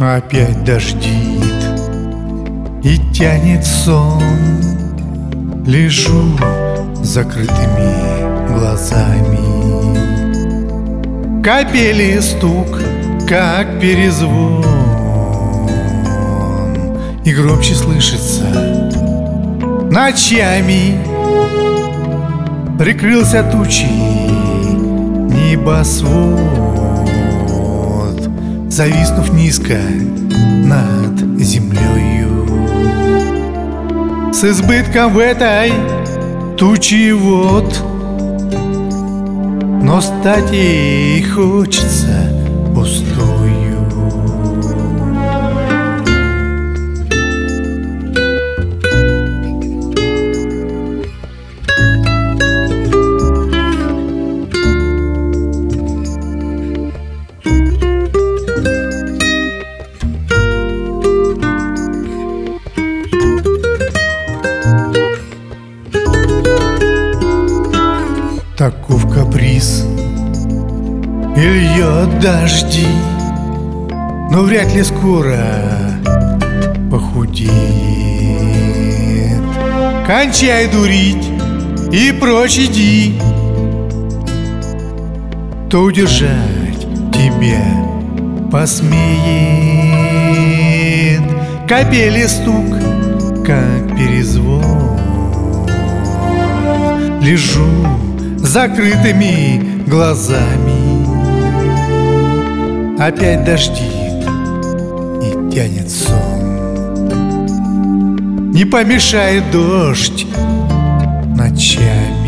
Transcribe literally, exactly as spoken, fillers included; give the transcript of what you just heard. Опять дождит и тянет сон. Лежу с закрытыми глазами. Капели стук, как перезвон, и громче слышится ночами. Прикрылся тучей небосвод, зависнув низко над землею. С избытком в этой тучи вод, но стать ей хочется пустую. Таков каприз и льет дожди, но вряд ли скоро похудеет. Кончай дурить и прочь иди, то удержать тебя посмеет. Капели стук, как перезвон, лежу закрытыми глазами. Опять дождит и тянет сон. Не помешает дождь ночами.